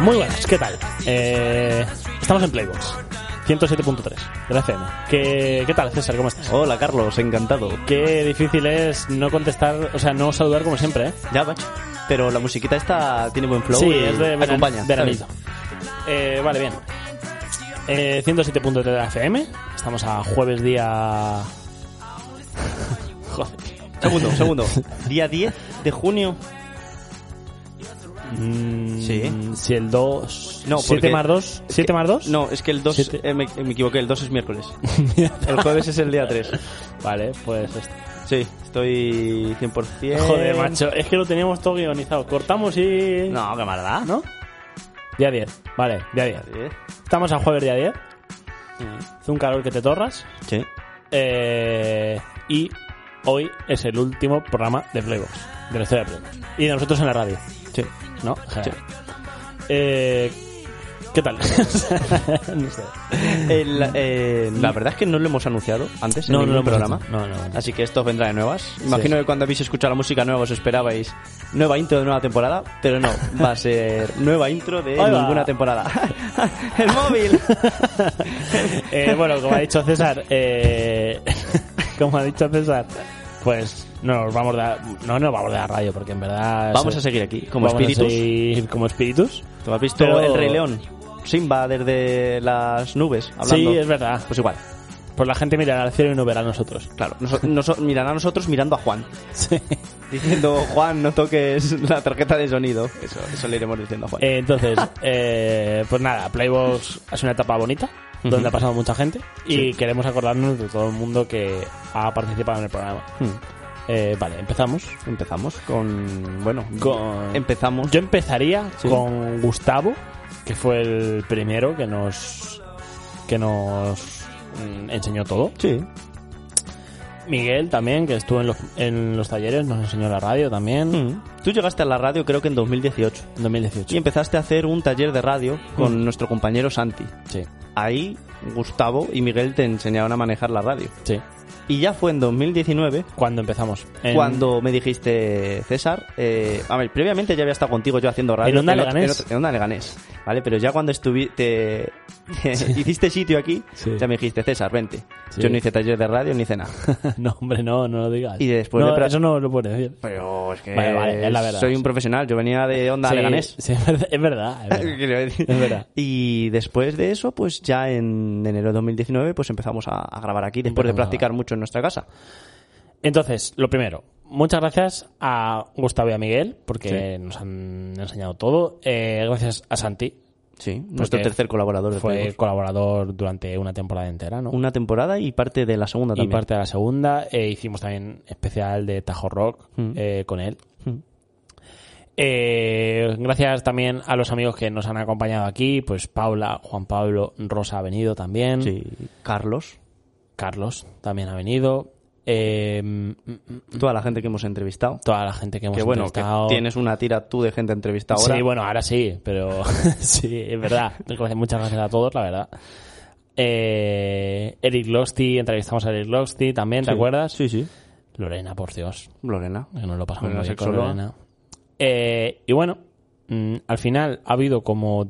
Muy buenas, ¿qué tal? Estamos en Playbox 107.3 de la FM. ¿Qué tal, César? ¿Cómo estás? Hola, Carlos, encantado. Qué difícil es no contestar, o sea, no saludar como siempre, ¿eh? Ya, macho. Pero la musiquita esta tiene buen flow. Sí, y es de veranito. Vale, bien. 107.3 de la FM. Estamos a jueves día... Joder. Segundo. Día 10 de junio. Sí. Si el 2... No, 7 más 2. 7 más 2. No, es que el 2... me equivoqué, el 2 es miércoles. El jueves es el día 3. Vale, pues... Sí, estoy 100%... Joder, macho, es que lo teníamos todo guionizado. Cortamos y... No, qué maldad, ¿no? Día 10, vale, día 10. Estamos a jueves día 10. Hace un calor que te torras. Sí. Y hoy es el último programa de Playbox, de la historia de Playbox. Y de nosotros en la radio. Sí. ¿No? Sí. ¿Qué tal? No sé. La verdad es que no lo hemos anunciado antes en ningún programa. No. Así que esto vendrá de nuevas. Imagino que cuando habéis escuchado la música nueva os esperabais nueva intro de nueva temporada, pero no, va a ser nueva intro de ninguna temporada. ¡El móvil! Bueno, como ha dicho César, pues no nos vamos de la radio, porque en verdad... Vamos a seguir aquí, como espíritus. ¿Tú has visto El Rey León? Simba desde las nubes, hablando. Sí, es verdad. Pues igual. Pues la gente mirará al cielo y no verá a nosotros. Claro, mirará a nosotros mirando a Juan. Sí. Diciendo, Juan, no toques la tarjeta de sonido. Eso le iremos diciendo a Juan. Entonces, pues nada, Playbox es una etapa bonita, donde ha pasado mucha gente, y queremos acordarnos de todo el mundo que ha participado en el programa. Vale, empezamos con... Bueno, empezamos. Yo empezaría con Gustavo, que fue el primero que nos enseñó todo. Sí. Miguel también, que estuvo en los talleres, nos enseñó la radio también. Tú llegaste a la radio creo que en 2018. Y empezaste a hacer un taller de radio con nuestro compañero Santi. Sí. Ahí Gustavo y Miguel te enseñaron a manejar la radio. Sí. Y ya fue en 2019... Cuando empezamos. Cuando me dijiste, César... a ver, previamente ya había estado contigo yo haciendo radio. En Onda Leganés. Vale, pero ya cuando hiciste sitio aquí, ya me dijiste, César, vente. Sí. Yo no hice taller de radio, ni hice nada. No, hombre, no lo digas. Y después eso no lo puedes decir. Pero es que vale, es la verdad. Soy un profesional, yo venía de Onda Leganés. Sí, es verdad. Es verdad. Y después de eso, pues ya en enero de 2019, pues empezamos a grabar aquí, después de practicar mucho en nuestra casa. Entonces, lo primero, muchas gracias a Gustavo y a Miguel, porque nos han enseñado todo. Gracias a Santi, nuestro tercer colaborador. Fue colaborador durante una temporada entera, ¿no? Una temporada y parte de la segunda también. Hicimos también especial de Tajo Rock con él. Gracias también a los amigos que nos han acompañado aquí, pues Paula, Juan Pablo, Rosa ha venido también. Sí, Carlos también ha venido. Toda la gente que hemos entrevistado. Que tienes una tira tú de gente entrevistada ahora. Sí, bueno, ahora sí, pero sí, es verdad. Muchas gracias a todos, la verdad. Eric Losty, entrevistamos a Eric Losty también, ¿te acuerdas? Sí, sí. Lorena, por Dios. Que nos lo pasamos muy bien con Lorena. Y bueno, al final ha habido como...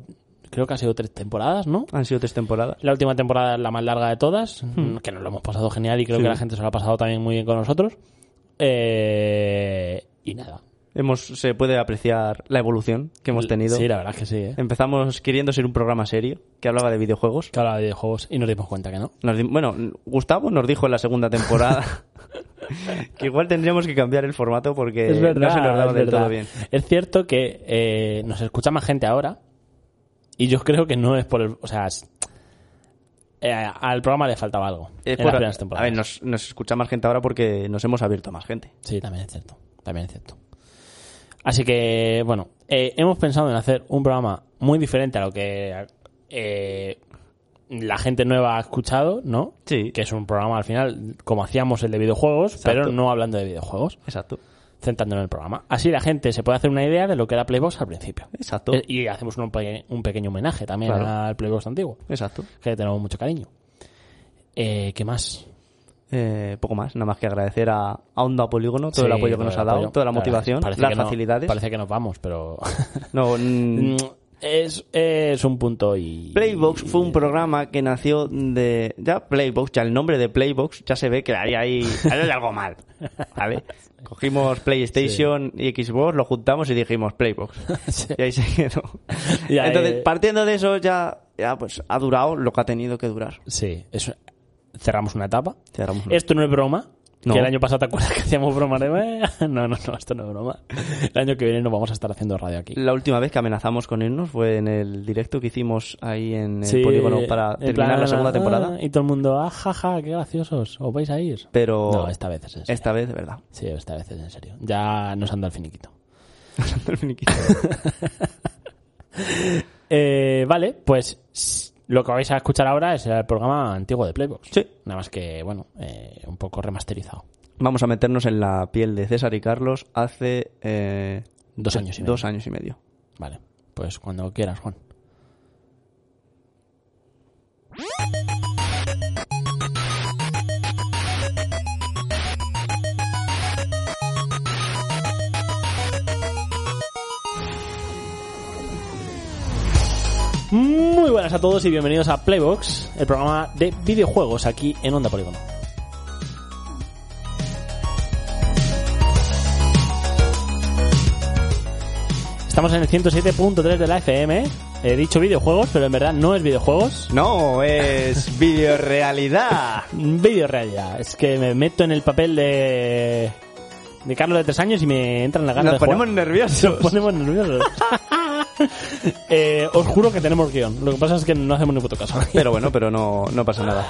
Creo que han sido 3 temporadas, ¿no? Han sido 3 temporadas. La última temporada es la más larga de todas, que nos lo hemos pasado genial y creo que la gente se lo ha pasado también muy bien con nosotros. Y nada. Se puede apreciar la evolución que hemos tenido. Sí, la verdad es que sí. Empezamos queriendo ser un programa serio, que hablaba de videojuegos. Y nos dimos cuenta que no. Bueno, Gustavo nos dijo en la segunda temporada Que igual tendríamos que cambiar el formato porque es verdad, no se nos daba del todo bien. Es cierto que nos escucha más gente ahora y yo creo que no es por el... O sea, al programa le faltaba algo en las primeras temporadas. A ver, nos escucha más gente ahora porque nos hemos abierto a más gente. Sí, también es cierto. También es cierto. Así que, bueno, hemos pensado en hacer un programa muy diferente a lo que la gente nueva ha escuchado, ¿no? Sí. Que es un programa, al final, como hacíamos el de videojuegos, exacto, pero no hablando de videojuegos. Exacto. Centrándonos en el programa. Así la gente se puede hacer una idea de lo que era Playbox al principio. Exacto. Y hacemos un pequeño homenaje también, claro, al Playbox antiguo. Exacto. Que le tenemos mucho cariño. ¿Qué más? Poco más, nada más que agradecer a Onda Polígono todo, sí, el apoyo que nos ha dado, toda la motivación, las facilidades. No, parece que nos vamos, pero... No, es un punto y... Playbox fue un programa que nació de... Ya Playbox, ya el nombre de Playbox, ya se ve que hay algo mal, ¿vale? Cogimos PlayStation, sí, y Xbox, lo juntamos y dijimos Playbox. Sí. Y ahí se quedó. Y ahí... Entonces, partiendo de eso, ya pues ha durado lo que ha tenido que durar. Sí, eso... Cerramos una etapa. Esto no es broma. No. Que el año pasado, ¿te acuerdas que hacíamos broma de... No, esto no es broma. El año que viene nos vamos a estar haciendo radio aquí. La última vez que amenazamos con irnos fue en el directo que hicimos ahí en el polígono para terminar la segunda temporada. Y todo el mundo, jaja, qué graciosos, os vais a ir. Pero... No, esta vez es en serio. Esta vez, de verdad. Sí, esta vez es en serio. Ya nos anda el finiquito. Nos anda el finiquito. Vale, pues... Lo que vais a escuchar ahora es el programa antiguo de Playbox. Sí. Nada más que, bueno, un poco remasterizado. Vamos a meternos en la piel de César y Carlos hace... 2 años y medio. 2 años y medio. Vale. Pues cuando quieras, Juan. Muy buenas a todos y bienvenidos a Playbox, el programa de videojuegos aquí en Onda Polígono. Estamos en el 107.3 de la FM. He dicho videojuegos, pero en verdad no es videojuegos. No, es videorealidad. Videorealidad. Es que me meto en el papel de Carlos de 3 años y me entran las ganas de jugar. Nos ponemos nerviosos. Os juro que tenemos guión. Lo que pasa es que no hacemos ni puto caso. Pero bueno, no pasa nada.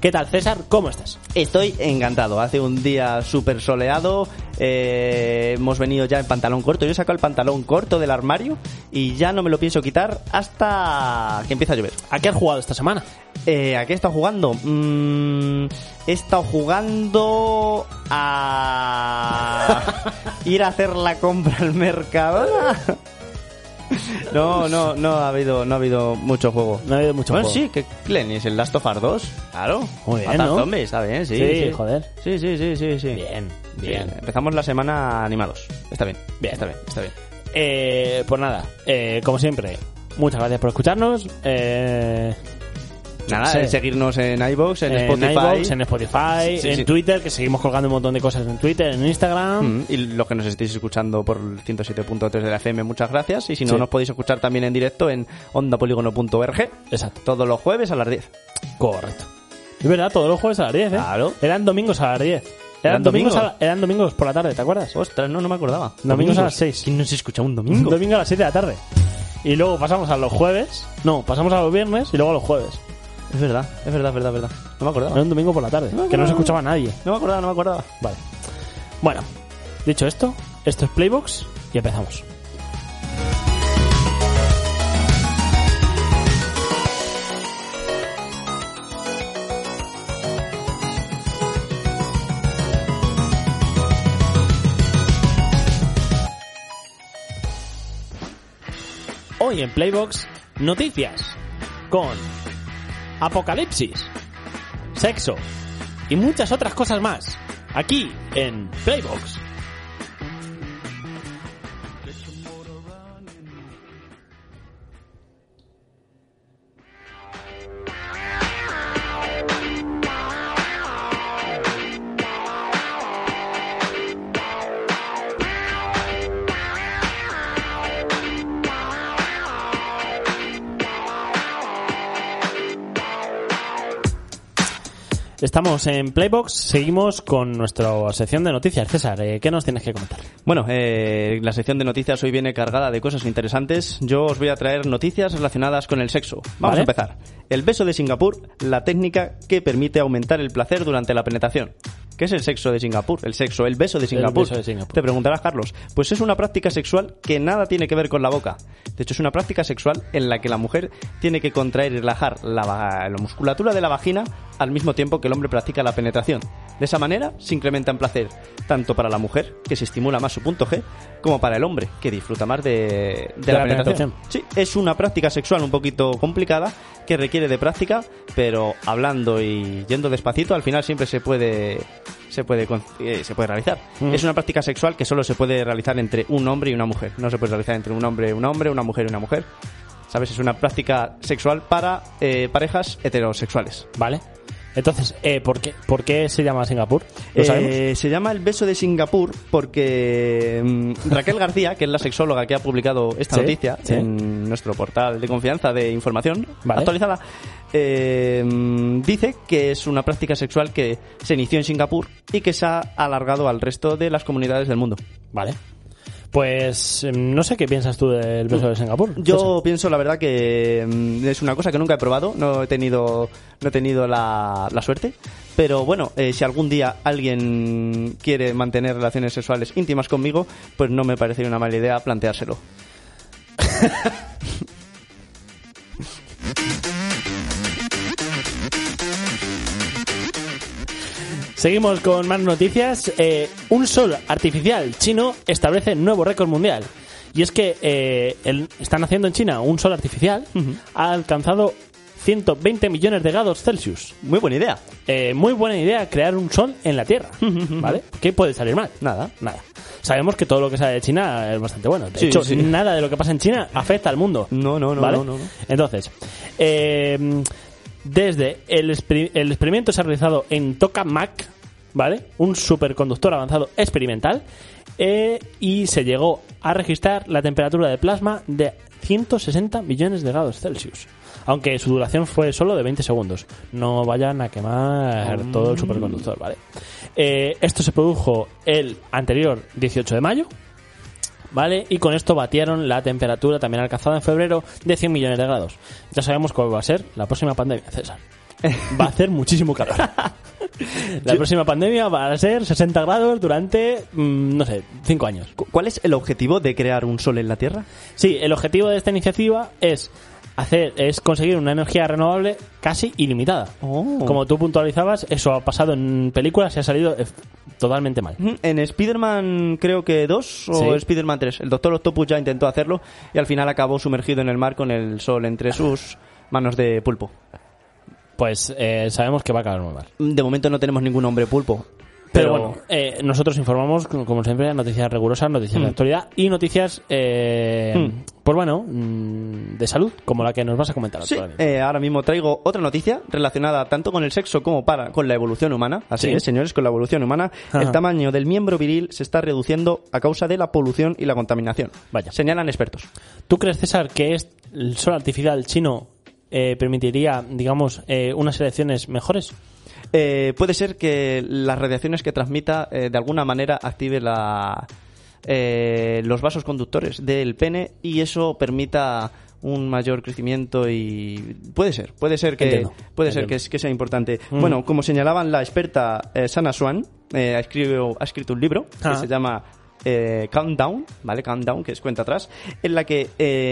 ¿Qué tal, César? ¿Cómo estás? Estoy encantado. Hace un día súper soleado. Hemos venido ya en pantalón corto. Yo he sacado el pantalón corto del armario y ya no me lo pienso quitar hasta que empiece a llover. ¿A qué has jugado esta semana? ¿A qué he estado jugando? He estado jugando a ir a hacer la compra al Mercadona. No ha habido mucho juego. No ha habido mucho juego. Sí, que Glenis, el Last of Us 2. Claro. Muy bien, ¿no? Zombies, está bien, sí. Sí, joder. Sí. Bien. Empezamos la semana animados. Está bien. Pues nada, como siempre, muchas gracias por escucharnos. Nada, seguirnos en iVox, en Spotify, sí. En Twitter, que seguimos colgando un montón de cosas en Twitter, en Instagram. Y los que nos estéis escuchando por el 107.3 de la FM, muchas gracias. Y si no, nos podéis escuchar también en directo en ondapoligono.org. Exacto. Todos los jueves a las 10. Correcto. Es verdad, todos los jueves a las 10, ¿eh? Claro. Eran domingos a las 10. Eran domingos por la tarde, ¿te acuerdas? Ostras, no me acordaba. Domingos a las 6. ¿Quién nos escucha un domingo? Domingo a las 7 de la tarde. Y luego pasamos a los jueves. No, pasamos a los viernes y luego a los jueves. Es verdad. No me acordaba. Era un domingo por la tarde, que no se escuchaba nadie. No me acordaba. Vale. Bueno, dicho esto es Playbox y empezamos. Hoy en Playbox, noticias con... Apocalipsis, sexo y muchas otras cosas más, aquí en Playbox. Estamos en Playbox, seguimos con nuestra sección de noticias. César, ¿qué nos tienes que comentar? Bueno, la sección de noticias hoy viene cargada de cosas interesantes. Yo os voy a traer noticias relacionadas con el sexo. Vamos a empezar. El beso de Singapur, la técnica que permite aumentar el placer durante la penetración. ¿Qué es el sexo de Singapur? El beso de Singapur. El beso de Singapur. Te preguntarás, Carlos. Pues es una práctica sexual que nada tiene que ver con la boca. De hecho, es una práctica sexual en la que la mujer tiene que contraer y relajar la musculatura de la vagina al mismo tiempo que el hombre practica la penetración. De esa manera se incrementa en placer, tanto para la mujer, que se estimula más su punto G, como para el hombre, que disfruta más de la penetración. Sí, es una práctica sexual un poquito complicada, que requiere de práctica, pero hablando y yendo despacito, al final siempre se puede realizar. Es una práctica sexual que solo se puede realizar entre un hombre y una mujer. No se puede realizar entre un hombre, una mujer y una mujer. ¿Sabes? Es una práctica sexual para parejas heterosexuales. Vale. Entonces, ¿por qué se llama Singapur? ¿Lo sabemos? Se llama el beso de Singapur porque Raquel García, que es la sexóloga que ha publicado esta noticia en nuestro portal de confianza de información actualizada, dice que es una práctica sexual que se inició en Singapur y que se ha alargado al resto de las comunidades del mundo. Vale. Pues no sé qué piensas tú del beso de Singapur. Yo pienso, la verdad, que es una cosa que nunca he probado, no he tenido la suerte. Pero bueno, si algún día alguien quiere mantener relaciones sexuales íntimas conmigo, pues no me parecería una mala idea planteárselo. Seguimos con más noticias. Un sol artificial chino establece nuevo récord mundial. Y es que están haciendo en China un sol artificial. Ha alcanzado 120 millones de grados Celsius. Muy buena idea. Muy buena idea crear un sol en la Tierra. ¿Vale? ¿Qué puede salir mal? Nada. Sabemos que todo lo que sale de China es bastante bueno. De hecho, nada de lo que pasa en China afecta al mundo. No. Entonces, desde el experimento se ha realizado en Tokamak, ¿vale? Un superconductor avanzado experimental, y se llegó a registrar la temperatura de plasma de 160 millones de grados Celsius. Aunque su duración fue solo de 20 segundos. No vayan a quemar todo el superconductor, ¿vale? Esto se produjo el anterior 18 de mayo. ¿Vale? Y con esto batieron la temperatura también alcanzada en febrero de 100 millones de grados. Ya sabemos cuál va a ser la próxima pandemia, César. Va a hacer muchísimo calor. La próxima pandemia va a ser 60 grados durante, 5 años. ¿Cuál es el objetivo de crear un sol en la Tierra? Sí, el objetivo de esta iniciativa es conseguir una energía renovable casi ilimitada. Como tú puntualizabas, eso ha pasado en películas y ha salido totalmente mal. En Spider-Man creo que 2 o Spider-Man 3, el Doctor Octopus ya intentó hacerlo y al final acabó sumergido en el mar con el sol entre sus manos de pulpo. Pues sabemos que va a acabar muy mal. De momento no tenemos ningún hombre pulpo. Pero bueno, nosotros informamos, como siempre, noticias rigurosas, noticias de actualidad y noticias, pues bueno, de salud, como la que nos vas a comentar. Sí, ahora mismo traigo otra noticia relacionada tanto con el sexo como con la evolución humana. Así es, señores, con la evolución humana. Ajá. El tamaño del miembro viril se está reduciendo a causa de la polución y la contaminación. Vaya. Señalan expertos. ¿Tú crees, César, que el sol artificial chino permitiría, digamos, unas elecciones mejores? Puede ser que las radiaciones que transmita de alguna manera active los vasos conductores del pene y eso permita un mayor crecimiento y puede ser que sea importante. Bueno, como señalaban, la experta Sana Swan ha escrito un libro que se llama Countdown, ¿vale? Countdown, que es cuenta atrás, en la que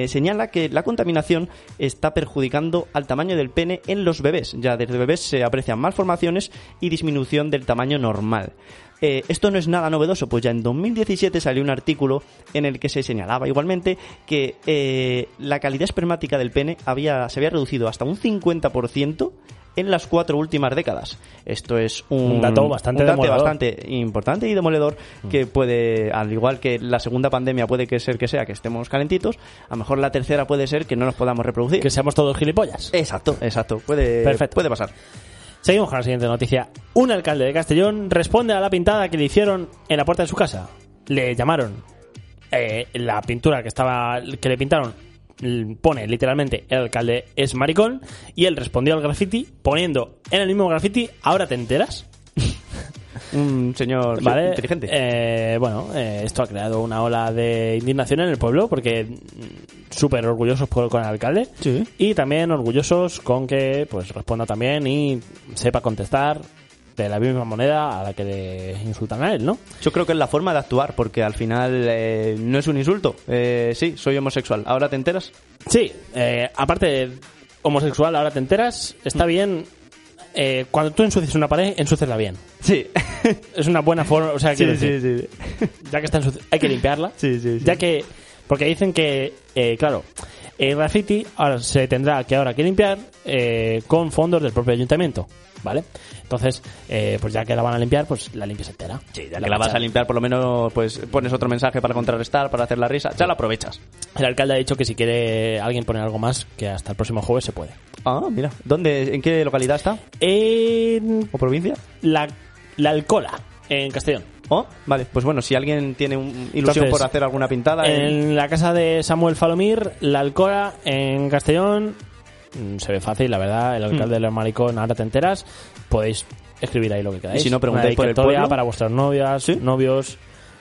señala que la contaminación está perjudicando al tamaño del pene en los bebés. Ya desde bebés se aprecian malformaciones y disminución del tamaño normal. Esto no es nada novedoso, pues ya en 2017 salió un artículo en el que se señalaba igualmente que la calidad espermática del pene se había reducido hasta un 50% en las 4 últimas décadas. Esto es un dato bastante importante y demoledor, que puede, al igual que la segunda pandemia puede que sea que estemos calentitos, a lo mejor la tercera puede ser que no nos podamos reproducir. Que seamos todos gilipollas. Exacto. Puede pasar. Seguimos con la siguiente noticia. Un alcalde de Castellón responde a la pintada que le hicieron en la puerta de su casa. Le llamaron la pintura que le pintaron pone literalmente el alcalde es maricón, y él respondió al graffiti poniendo en el mismo graffiti ahora te enteras. Un señor, ¿vale?, inteligente. Bueno, esto ha creado una ola de indignación en el pueblo, porque súper orgullosos con el alcalde, sí, y también orgullosos con que pues responda también y sepa contestar de la misma moneda a la que le insultan a él, ¿no? Yo creo que es la forma de actuar, porque al final no es un insulto. Sí, soy homosexual, ¿ahora te enteras? Sí, aparte de homosexual, ¿ahora te enteras? Está bien. Cuando tú ensucias una pared, ensúciala bien. Sí. Es una buena forma, o sea, sí, decir, sí, sí. Ya que está ensuciada, hay que limpiarla. Sí, sí, sí. Ya que, porque dicen que, claro, el graffiti ahora se tendrá que limpiar con fondos del propio ayuntamiento, ¿vale? Entonces, pues ya que la van a limpiar, pues la limpias entera. Sí, ya que la vas a limpiar, por lo menos pues pones otro mensaje para contrarrestar, para hacer la risa, ya la aprovechas. El alcalde ha dicho que si quiere alguien poner algo más, que hasta el próximo jueves se puede. Ah, mira. ¿Dónde? ¿En qué localidad está? En... ¿O provincia? L'Alcora, en Castellón. Oh, vale. Pues bueno, si alguien tiene ilusión entonces, por hacer alguna pintada... En la casa de Samuel Falomir, L'Alcora, en Castellón... Se ve fácil, la verdad. El alcalde del maricón, ahora te enteras. Podéis escribir ahí lo que queráis. Y si no, preguntáis por el pueblo. Para vuestras novias, ¿sí?, novios...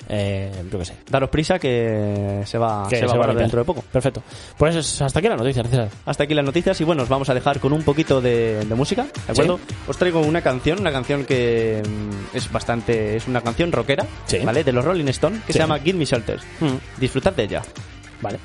yo qué sé. Daros prisa que se va a dentro de poco. Perfecto. Pues hasta aquí las noticias, César. Hasta aquí las noticias y bueno, os vamos a dejar con un poquito de música, ¿de acuerdo? Sí. Os traigo una canción que es una canción rockera, sí, ¿vale? De los Rolling Stones, que sí, se llama Gimme Shelter. Disfrutad de ella. Vale.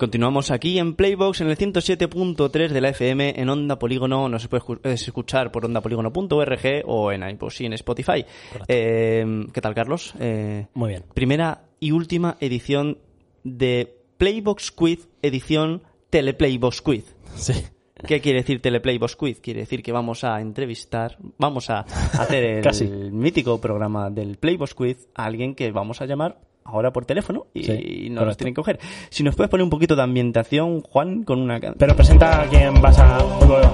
Continuamos aquí en Playbox en el 107.3 de la FM en Onda Polígono. Nos puedes escuchar por ondapoligono.org o en iVox, sí, en Spotify. ¿Qué tal, Carlos? Muy bien. Primera y última edición de Playbox Quiz, edición Teleplaybox Quiz. Sí. ¿Qué quiere decir Teleplaybox Quiz? Quiere decir que vamos a entrevistar, vamos a hacer el mítico programa del Playbox Quiz a alguien que vamos a llamar ahora por teléfono y sí, nos los tienen que coger. Si nos puedes poner un poquito de ambientación, Juan, con una canción. Pero presenta a quién vas a...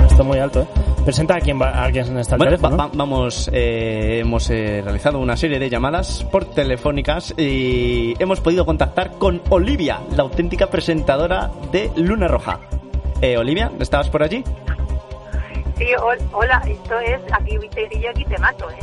Esto es muy alto, ¿eh? Presenta a quién va... a quién está el teléfono. Vamos, hemos realizado una serie de llamadas por telefónicas y hemos podido contactar con Olivia, la auténtica presentadora de Luna Roja. Olivia, ¿estabas por allí? Sí, hola, esto es... Aquí te diría, aquí te mato, ¿eh?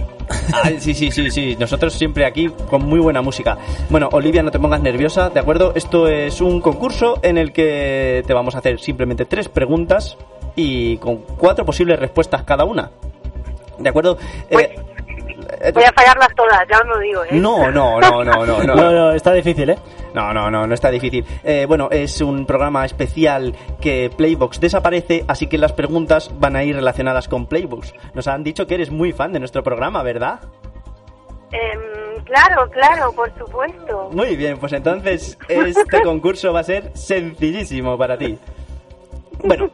Ah, sí, nosotros siempre aquí con muy buena música. Bueno, Olivia, no te pongas nerviosa, ¿de acuerdo? Esto es un concurso en el que te vamos a hacer simplemente 3 preguntas y con 4 posibles respuestas cada una, ¿de acuerdo? Voy a fallarlas todas, ya os lo digo, ¿eh? No. No, está difícil, ¿eh? No está difícil. Bueno, es un programa especial que Playbox desaparece, así que las preguntas van a ir relacionadas con Playbox. Nos han dicho que eres muy fan de nuestro programa, ¿verdad? Claro, por supuesto. Muy bien, pues entonces este concurso va a ser sencillísimo para ti. Bueno,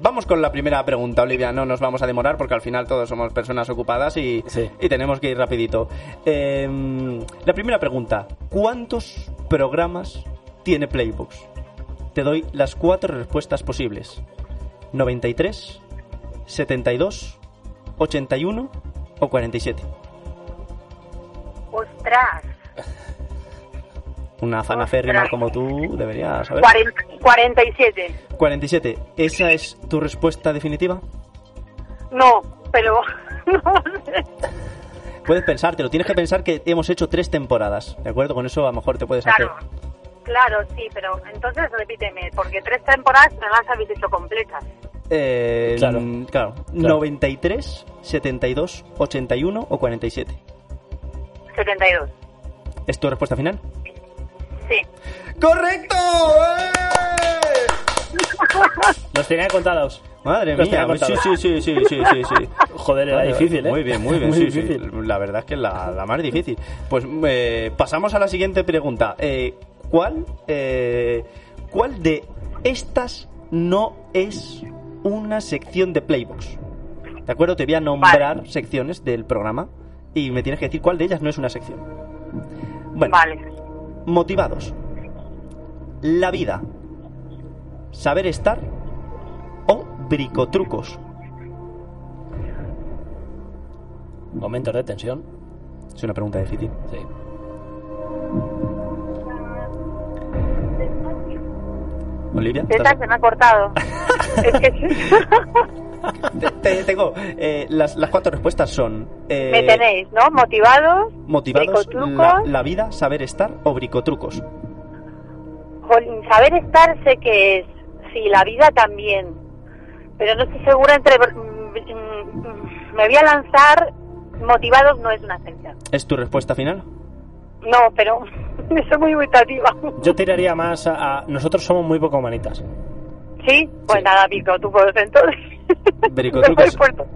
vamos con la primera pregunta, Olivia. No nos vamos a demorar porque al final todos somos personas ocupadas y, sí, y tenemos que ir rapidito. La primera pregunta: ¿cuántos programas tiene Playbox? Te doy las 4 respuestas posibles: 93, 72, 81 o 47. ¡Ostras! Una fanaférrima como tú debería saber. 47. ¿Esa es tu respuesta definitiva? No, pero no sé. Puedes pensártelo. Tienes que pensar que hemos hecho 3 temporadas, ¿de acuerdo? Con eso a lo mejor te puedes hacer. Claro, sí, pero entonces repíteme, porque 3 temporadas no las habéis hecho completas. Claro. 93, 72, 81 o 47. 72. ¿Es tu respuesta final? Sí. ¡Correcto! ¡Eh! Los tenía contados. Madre mía, sí. Joder, era difícil, ¿eh? Muy bien, sí. La verdad es que es la más difícil. Pues pasamos a la siguiente pregunta. ¿Cuál de estas no es una sección de Playbox? ¿De acuerdo? Te voy a nombrar secciones del programa y me tienes que decir cuál de ellas no es una sección. Bueno. Vale. Motivados, La Vida, Saber Estar o Bricotrucos. Momentos de tensión. Es una pregunta difícil. Sí. Olivia. Se me ha cortado. Tengo las 4 respuestas son me tenéis, ¿no? Motivados, la Vida, Saber Estar o Bricotrucos. Jolín, Saber Estar sé que es, sí, La Vida también, pero no estoy segura entre me voy a lanzar. Motivados no es una esencia. ¿Es tu respuesta final? No, pero me soy muy gustativa. Yo tiraría más a nosotros somos muy poco humanitas. Sí, pues sí. Nada, bricotrucos entonces.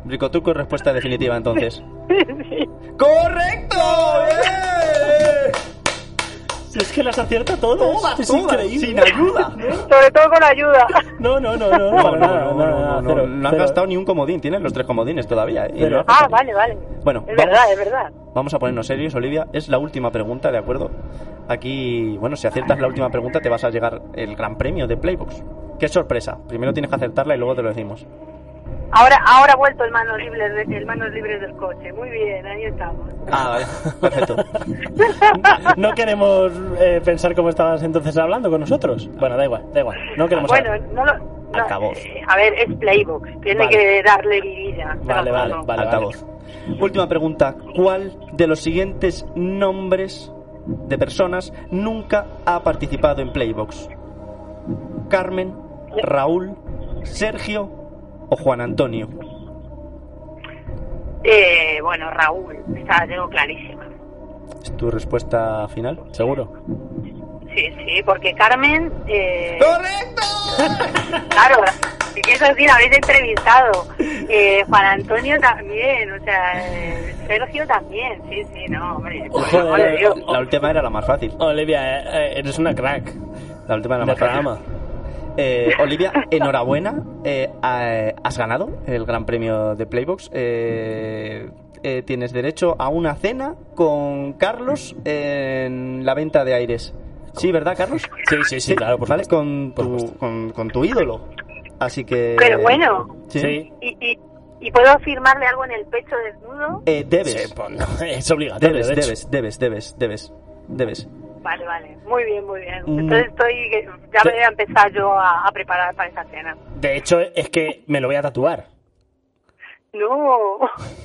Bricotruco es respuesta definitiva entonces. Sí. ¡Correcto! ¡Eh! Si es que las acierta todas, es increíble. Sin ayuda. Sobre todo con ayuda. No, no han gastado ni un comodín, tienen los 3 comodines todavía. Vale. Bueno, es verdad. Vamos a ponernos serios, Olivia, es la última pregunta, ¿de acuerdo? Aquí, bueno, si aciertas la última pregunta te vas a llegar el gran premio de Playbox. ¡Qué sorpresa! Primero tienes que acertarla y luego te lo decimos. Ahora ha vuelto el manos libres del coche. Muy bien, ahí estamos. Ah, perfecto. No queremos pensar cómo estabas entonces hablando con nosotros. Bueno, da igual. No queremos. Altavoz. A ver, es Playbox. Tiene que darle vida. Vale. Altavoz. Última pregunta. ¿Cuál de los siguientes nombres de personas nunca ha participado en Playbox? Carmen, Raúl, Sergio o Juan Antonio. Bueno, Raúl, esta la tengo clarísima. ¿Es tu respuesta final? ¿Seguro? Sí, porque Carmen... ¡Correcto! Claro, eso sí, lo habéis entrevistado. Juan Antonio también, o sea, Sergio también, sí, no, hombre. La última era la más fácil. Olivia, eres una crack. La última era la más fácil. Olivia, enhorabuena. Has ganado el Gran Premio de Playbox. Tienes derecho a una cena con Carlos en la venta de aires. Sí, ¿verdad, Carlos? Sí, claro, por ¿vale? Con tu ídolo. Así que... Pero bueno. Sí. ¿Y puedo firmarle algo en el pecho desnudo? Debes. Sí, pues no, es obligatorio. Debes. Vale. Muy bien. Entonces ya voy a empezar yo a preparar para esa cena. De hecho, es que me lo voy a tatuar. No.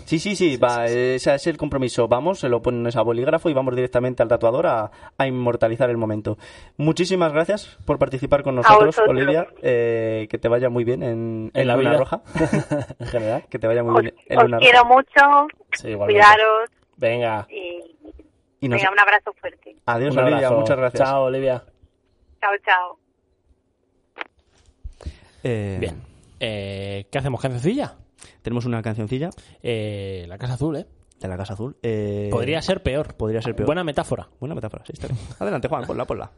Sí, va, ese es el compromiso. Vamos, se lo pones a bolígrafo y vamos directamente al tatuador a inmortalizar el momento. Muchísimas gracias por participar con nosotros, Olivia. Que te vaya muy bien en la Luna Roja. En general, que te vaya muy bien en Luna Roja. Os quiero mucho. Sí, cuidaros. Venga. Venga, un abrazo fuerte. Adiós, Olivia. Muchas gracias. Chao, Olivia. Chao. Bien. ¿Qué hacemos? ¿Cancioncilla? Tenemos una cancioncilla. La Casa Azul, de La Casa Azul. Podría ser peor. Buena metáfora, sí, está bien. Adelante, Juan, ponla.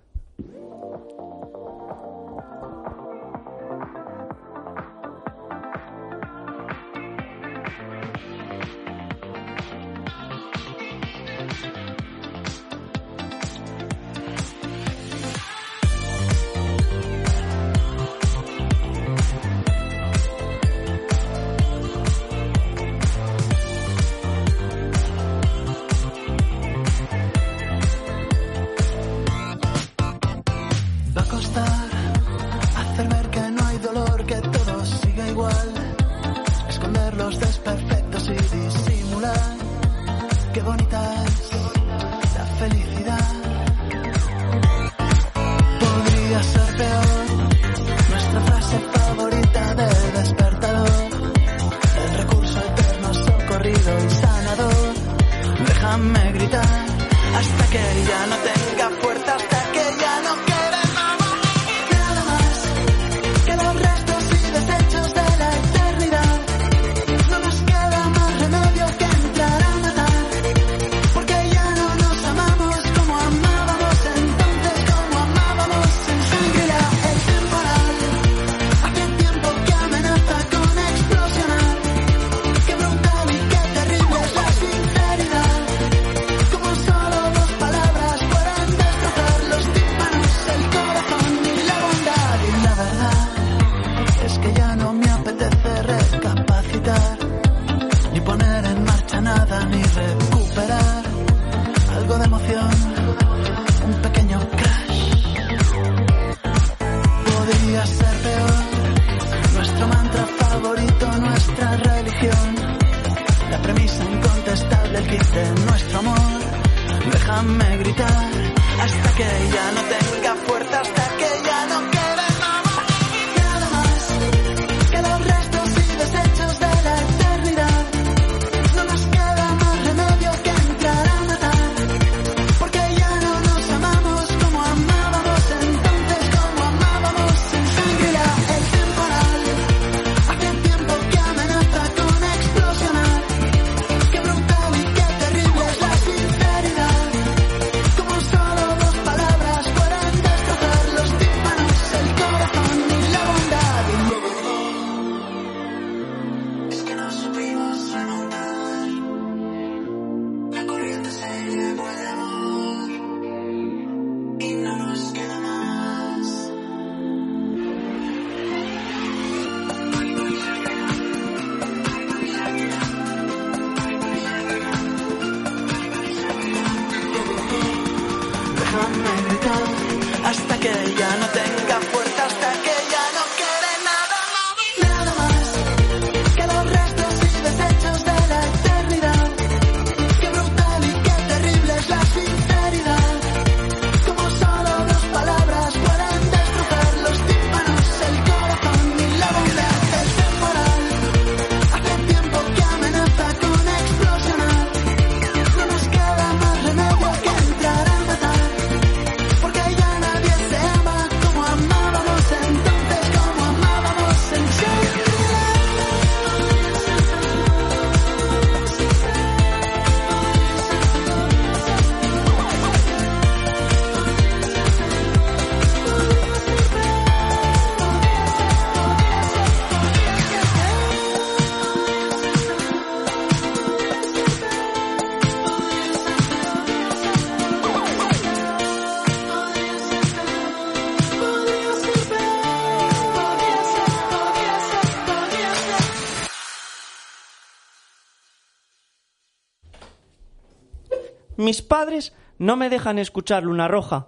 Mis padres no me dejan escuchar Luna Roja,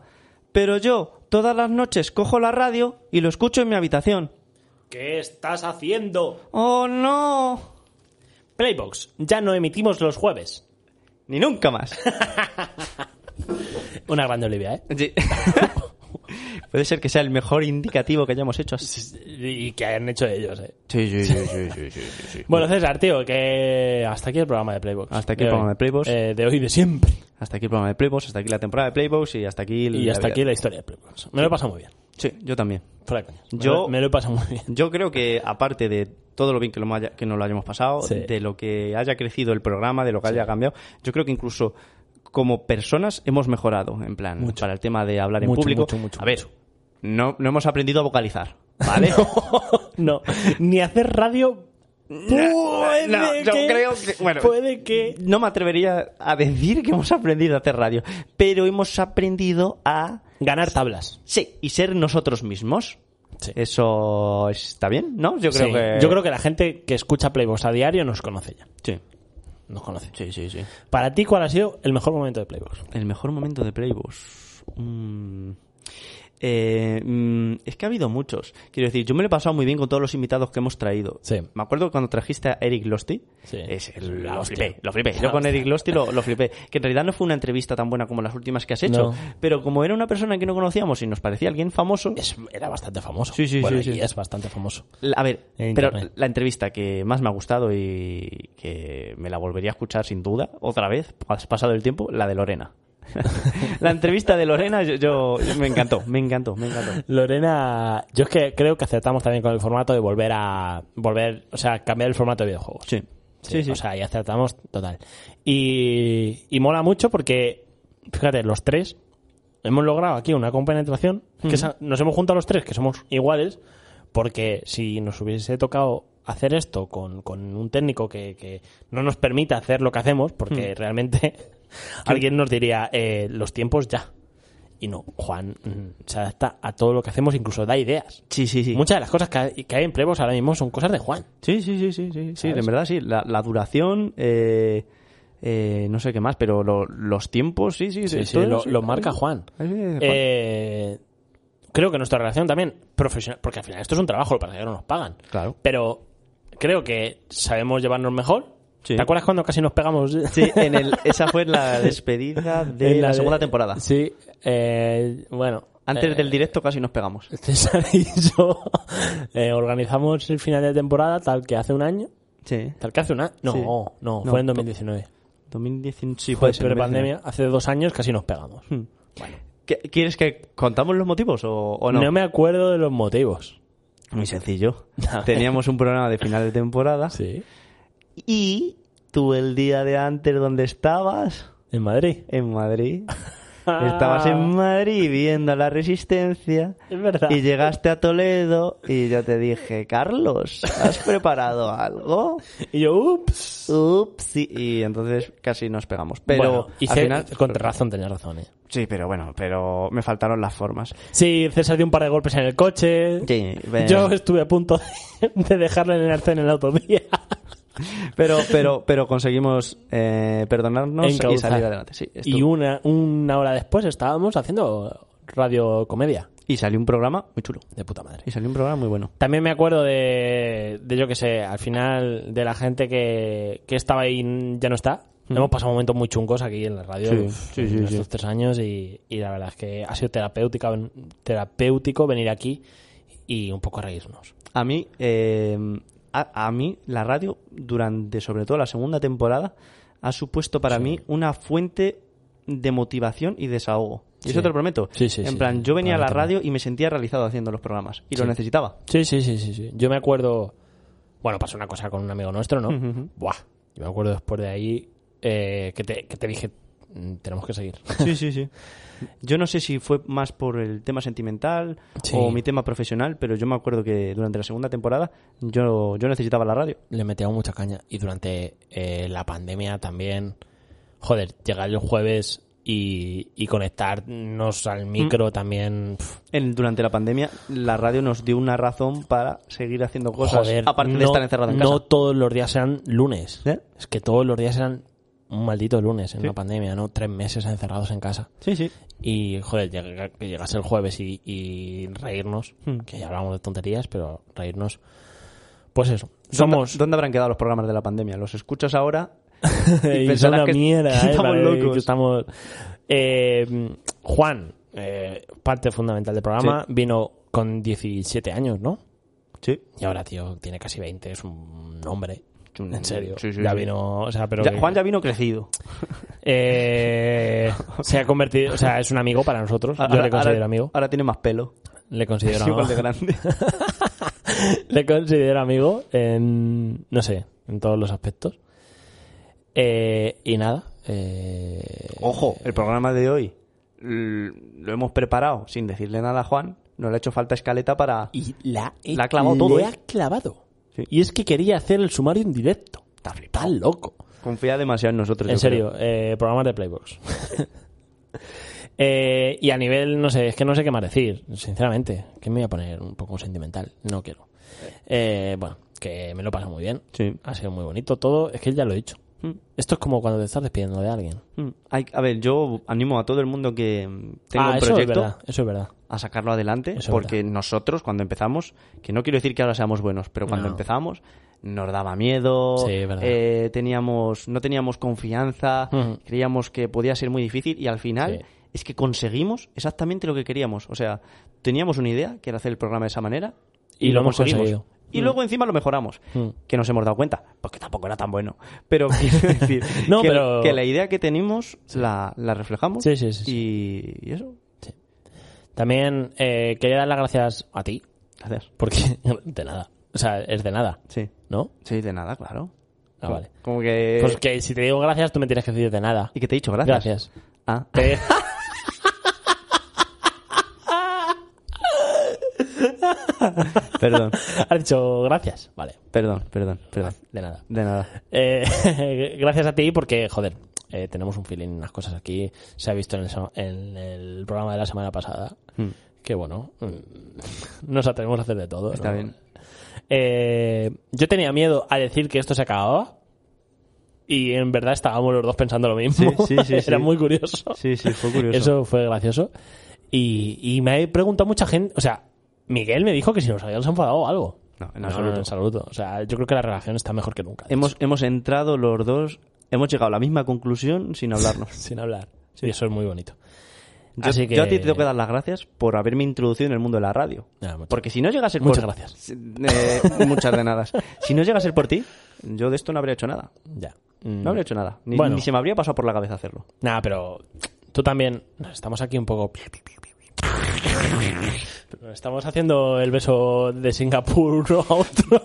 pero yo todas las noches cojo la radio y lo escucho en mi habitación. ¿Qué estás haciendo? ¡Oh, no! Playbox, ya no emitimos los jueves. Ni nunca más. Una grande Olivia, ¿eh? Sí. Puede ser que sea el mejor indicativo que hayamos hecho. Y que hayan hecho ellos, ¿eh? Sí. Bueno, César, tío, que hasta aquí el programa de Playbox. Hasta aquí el programa de Playbox. De hoy y de siempre. Hasta aquí el programa de Playbox, hasta aquí la temporada de Playbox y hasta aquí... Y hasta aquí la historia de Playbox. Me lo he pasado muy bien. Sí, yo también. Fuera coña. Me lo he pasado muy bien. Yo creo que, aparte de todo lo bien que nos lo hayamos pasado, sí, de lo que haya crecido el programa, de lo que haya cambiado, yo creo que incluso... Como personas hemos mejorado, en plan, mucho, para el tema de hablar en público. Mucho. A ver, no hemos aprendido a vocalizar, ¿vale? No, ni hacer radio. Puede que... No me atrevería a decir que hemos aprendido a hacer radio, pero hemos aprendido a... Ganar tablas. Sí, y ser nosotros mismos. Sí. Eso está bien, ¿no? Yo creo que la gente que escucha Playbox a diario nos conoce ya. Sí. Nos conoce. Sí. Para ti, ¿cuál ha sido el mejor momento de Playbox? El mejor momento de Playbox. Es que ha habido muchos. Quiero decir, yo me lo he pasado muy bien con todos los invitados que hemos traído. Sí. Me acuerdo cuando trajiste a Eric Losty. Sí. Lo flipé. Yo con Eric Losty lo flipé. Que en realidad no fue una entrevista tan buena como las últimas que has hecho. No. Pero como era una persona que no conocíamos y nos parecía alguien famoso... Era bastante famoso. Sí. Es bastante famoso. A ver, pero la entrevista que más me ha gustado y que me la volvería a escuchar sin duda, otra vez, pasado el tiempo, la de Lorena. La entrevista de Lorena yo me encantó. Lorena, yo es que creo que acertamos también con el formato de volver, o sea, cambiar el formato de videojuegos. Sí. O sea, y acertamos total. Y mola mucho porque, fíjate, los tres hemos logrado aquí una compenetración, que nos hemos juntado los tres, que somos iguales, porque si nos hubiese tocado hacer esto con un técnico que no nos permita hacer lo que hacemos, porque realmente... Alguien nos diría, los tiempos ya. Y no, Juan se adapta a todo lo que hacemos, incluso da ideas. Sí. Muchas de las cosas que hay en Playbox ahora mismo son cosas de Juan. Sí, en verdad sí. La duración, no sé qué más, pero los tiempos, sí. Lo marca Juan. Sí, Juan. Creo que nuestra relación también profesional, porque al final esto es un trabajo, lo que pasa es que no nos pagan. Claro. Pero creo que sabemos llevarnos mejor. Sí. ¿Te acuerdas cuando casi nos pegamos? Sí, esa fue la despedida de la segunda temporada. Sí, bueno. Antes del directo casi nos pegamos. César y yo organizamos el final de temporada tal que hace un año. Sí. Tal que hace un año. No, fue en 2019. 2019, sí, fue pre-pandemia. Hace 2 años casi nos pegamos. Bueno. ¿Quieres que contamos los motivos o no? No me acuerdo de los motivos. Muy sencillo. Teníamos un programa de final de temporada. Sí. Y tú el día de antes, ¿dónde estabas? En Madrid. Estabas en Madrid viendo La Resistencia. Es verdad. Y llegaste a Toledo y yo te dije, Carlos, ¿has preparado algo? Y yo, ups. Y entonces casi nos pegamos. Pero bueno, al final... Con razón, tenías razón, ¿eh? Sí, pero me faltaron las formas. Sí, César dio un par de golpes en el coche. Sí, pero... Yo estuve a punto de dejarlo en el arcén en la autovía. Pero conseguimos perdonarnos y salir adelante. Sí, y una hora después estábamos haciendo radio comedia. Y salió un programa muy chulo. De puta madre. Y salió un programa muy bueno. También me acuerdo de yo que sé, al final de la gente que estaba ahí ya no está. Hemos pasado momentos muy chungos aquí en la radio en estos 3 años y la verdad es que ha sido terapéutico venir aquí y un poco reírnos. A mí... A mí la radio, durante sobre todo la segunda temporada, ha supuesto para mí una fuente de motivación y desahogo. Y eso te lo prometo. En plan, yo venía a la radio y me sentía realizado haciendo los programas. Y lo necesitaba. Sí. Yo me acuerdo... Bueno, pasó una cosa con un amigo nuestro, ¿no? Uh-huh. Buah. Yo me acuerdo después de ahí que te dije... Tenemos que seguir. Sí. Yo no sé si fue más por el tema sentimental o mi tema profesional, pero yo me acuerdo que durante la segunda temporada yo necesitaba la radio. Le metía mucha caña. Y durante la pandemia también, joder, llegar el jueves y conectarnos al micro también. Durante la pandemia la radio nos dio una razón para seguir haciendo cosas, joder, aparte de estar encerrado en casa. No todos los días eran lunes. Es que todos los días eran un maldito lunes en una pandemia, ¿no? 3 meses encerrados en casa. Sí, sí. Y, joder, que llegase el jueves y reírnos, que ya hablamos de tonterías, pero reírnos... Pues eso. Somos... ¿Dónde habrán quedado los programas de la pandemia? Los escuchas ahora y pensarás que estamos locos. Que estamos... Juan, parte fundamental del programa, vino con 17 años, ¿no? Sí. Y ahora, tío, tiene casi 20, es un hombre. En serio. Sí, sí, ya vino... O sea, pero Juan ya vino crecido. Se ha convertido... O sea, es un amigo para nosotros. Ahora, yo le considero amigo. Ahora tiene más pelo. Le considero amigo. Es igual de grande. Le considero amigo en... No sé, en todos los aspectos. Y nada. Ojo, el programa de hoy lo hemos preparado sin decirle nada a Juan. No le ha hecho falta escaleta para... Y la ha clavado todo. Le ha clavado. Sí. Y es que quería hacer el sumario en directo. Está flipado, loco. Confía demasiado en nosotros. En serio, programas de Playbox. Y a nivel, no sé, es que no sé qué más decir, sinceramente. Que me voy a poner un poco sentimental. No quiero. Bueno, que me lo paso muy bien. Sí. Ha sido muy bonito todo. Es que ya lo he dicho. Esto es como cuando te estás despidiendo de alguien. A ver, yo animo a todo el mundo que tenga un proyecto, eso es verdad. A sacarlo adelante, porque nosotros cuando empezamos, que no quiero decir que ahora seamos buenos, pero cuando empezamos nos daba miedo, no teníamos confianza, creíamos que podía ser muy difícil y al final es que conseguimos exactamente lo que queríamos. O sea, teníamos una idea que era hacer el programa de esa manera y lo hemos conseguido. Y luego encima lo mejoramos. Que nos hemos dado cuenta. Porque tampoco era tan bueno. Pero quiero decir que la idea que tenemos la reflejamos. Sí. Y eso. Sí. También quería dar las gracias a ti. Gracias. Porque de nada. O sea, es de nada. Sí. ¿No? Sí, de nada, claro. Ah, vale. Como que... Pues que si te digo gracias, tú me tienes que decir de nada. ¿Y qué te he dicho? Gracias. Ah. Perdón. Has dicho gracias. Vale. Perdón. De nada. Gracias a ti porque, joder, tenemos un feeling, unas cosas aquí. Se ha visto en el programa de la semana pasada. Que bueno, nos atrevemos a hacer de todo. Está bien. Yo tenía miedo a decir que esto se acababa. Y en verdad estábamos los dos pensando lo mismo. Sí. Era muy curioso. Sí, fue curioso. Eso fue gracioso. Y me ha preguntado mucha gente. O sea, Miguel me dijo que si nos habíamos enfadado o algo. No, en absoluto. No, en absoluto. O sea, yo creo que la relación está mejor que nunca. Hemos entrado los dos, hemos llegado a la misma conclusión sin hablarnos. Sin hablar. Sí. Y eso es muy bonito. Yo a ti te tengo que dar las gracias por haberme introducido en el mundo de la radio. Porque si no llega a ser por ti... Muchas gracias. Muchas de nada. Si no llega a ser por ti, yo de esto no habría hecho nada. Ya. No habría hecho nada. Ni se me habría pasado por la cabeza hacerlo. Nada, pero tú también... Estamos aquí un poco... Estamos haciendo el beso de Singapur uno a otro.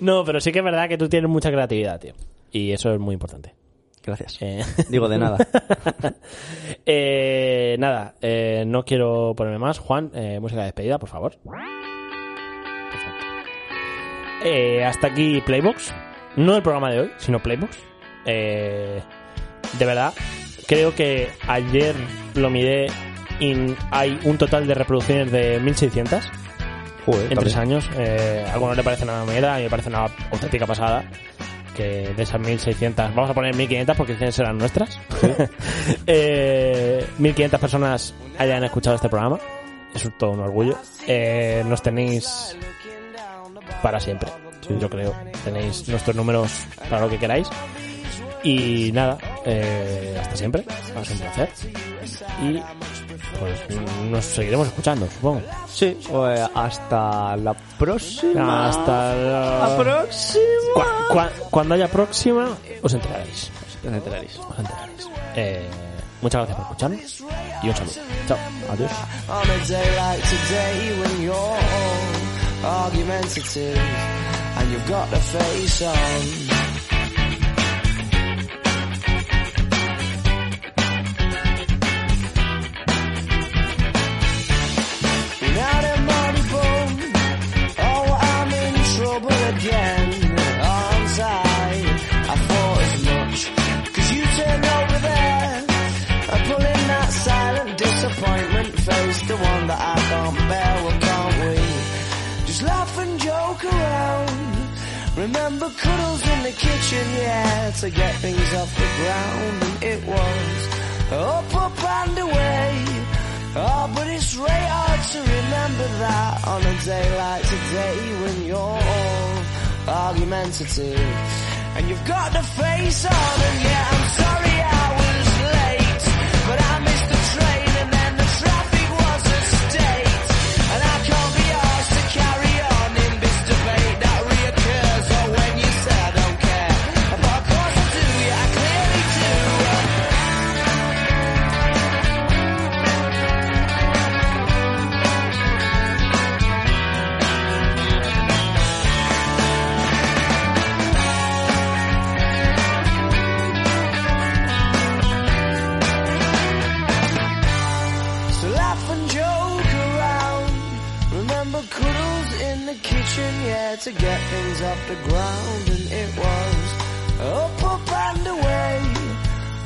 No, pero sí que es verdad que tú tienes mucha creatividad, tío. Y eso es muy importante. Gracias. Digo, de nada. No quiero ponerme más. Juan, música de despedida, por favor. Perfecto. Hasta aquí Playbox. No el programa de hoy, sino Playbox. De verdad, creo que ayer lo miré. Hay un total de reproducciones de 1600 en 3 años. A algunos le parece una mierda, a mí me parece una auténtica pasada. Que de esas 1600, vamos a poner 1500 porque serán nuestras. 1500 personas hayan escuchado este programa. Eso es todo un orgullo. Nos tenéis para siempre, yo creo. Tenéis nuestros números para lo que queráis. Y nada, hasta siempre. Es un placer. Y pues nos seguiremos escuchando, supongo. Sí, hasta la próxima. Hasta la próxima. Cuando haya próxima, os enteraréis. Os enteraréis. Muchas gracias por escucharnos. Y un saludo. Chao. Adiós. Face, the one that I can't bear, well can't we? Just laugh and joke around, Remember cuddles in the kitchen, yeah, to get things off the ground. And it was up, up and away. Oh, but it's really hard to remember that on a day like today when you're all argumentative and you've got the face on. And yeah, I'm sorry I was late, but I missed the train and then the traffic was a state, and I can't be asked to carry on in this debate that reoccurs. Or when you say I don't care, but of course I do, yeah, I clearly do. Yeah, to get things off the ground. And it was up, up and away.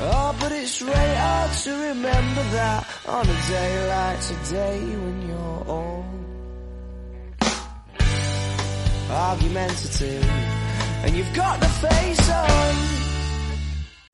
Oh, but it's really hard to remember that on a day like today when you're all argumentative and you've got the face on.